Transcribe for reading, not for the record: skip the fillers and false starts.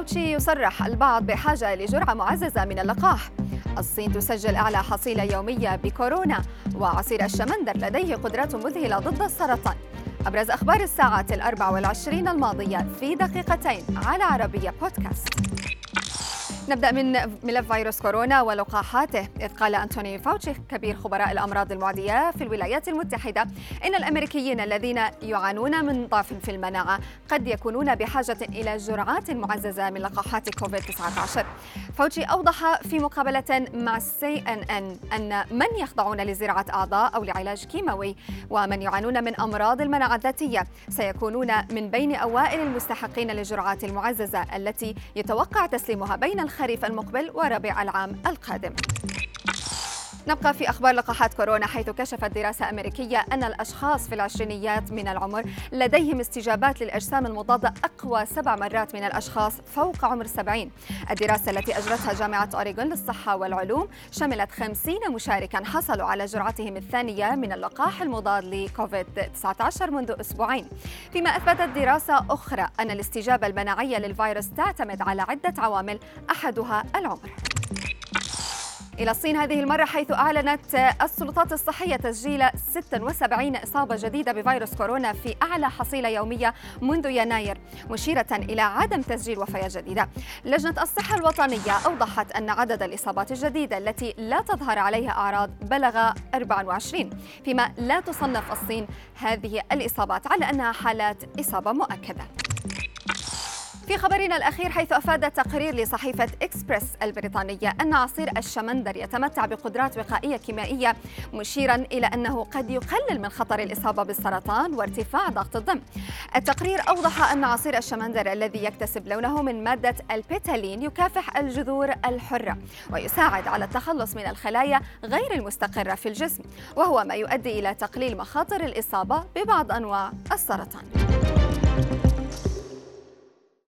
فاوتشي يصرح البعض بحاجة لجرعة معززة من اللقاح. الصين تسجل أعلى حصيلة يومية بكورونا، وعصير الشمندر لديه قدرات مذهلة ضد السرطان. أبرز أخبار الساعة 24 الماضية في دقيقتين على عربية بودكاست. نبدأ من ملف فيروس كورونا ولقاحاته، إذ قال أنتوني فاوتشي كبير خبراء الأمراض المعدية في الولايات المتحدة إن الأمريكيين الذين يعانون من ضعف في المناعة قد يكونون بحاجة إلى جرعات معززة من لقاحات كوفيد-19. فاوتشي أوضح في مقابلة مع CNN أن من يخضعون لزراعة أعضاء أو لعلاج كيماوي ومن يعانون من أمراض المناعة الذاتية سيكونون من بين أوائل المستحقين للجرعات المعززة التي يتوقع تسليمها بين الخريف المقبل وربيع العام القادم. نبقى في أخبار لقاحات كورونا، حيث كشفت دراسة أمريكية أن الأشخاص في العشرينيات من العمر لديهم استجابات للأجسام المضادة أقوى 7 مرات من الأشخاص فوق عمر 70. الدراسة التي أجرتها جامعة أوريغون للصحة والعلوم شملت 50 مشاركاً حصلوا على جرعتهم الثانية من اللقاح المضاد لكوفيد-19 منذ أسبوعين، فيما أثبتت دراسة أخرى أن الاستجابة المناعية للفيروس تعتمد على عدة عوامل أحدها العمر. إلى الصين هذه المرة، حيث أعلنت السلطات الصحية تسجيل 76 إصابة جديدة بفيروس كورونا في أعلى حصيلة يومية منذ يناير، مشيرة إلى عدم تسجيل وفيات جديدة. لجنة الصحة الوطنية أوضحت أن عدد الإصابات الجديدة التي لا تظهر عليها أعراض بلغ 24، فيما لا تصنف الصين هذه الإصابات على أنها حالات إصابة مؤكدة. في خبرنا الأخير، حيث أفاد تقرير لصحيفة إكسبرس البريطانية أن عصير الشمندر يتمتع بقدرات وقائية كيميائية، مشيرا إلى أنه قد يقلل من خطر الإصابة بالسرطان وارتفاع ضغط الدم. التقرير أوضح أن عصير الشمندر الذي يكتسب لونه من مادة البيتالين يكافح الجذور الحرة ويساعد على التخلص من الخلايا غير المستقرة في الجسم، وهو ما يؤدي إلى تقليل مخاطر الإصابة ببعض أنواع السرطان.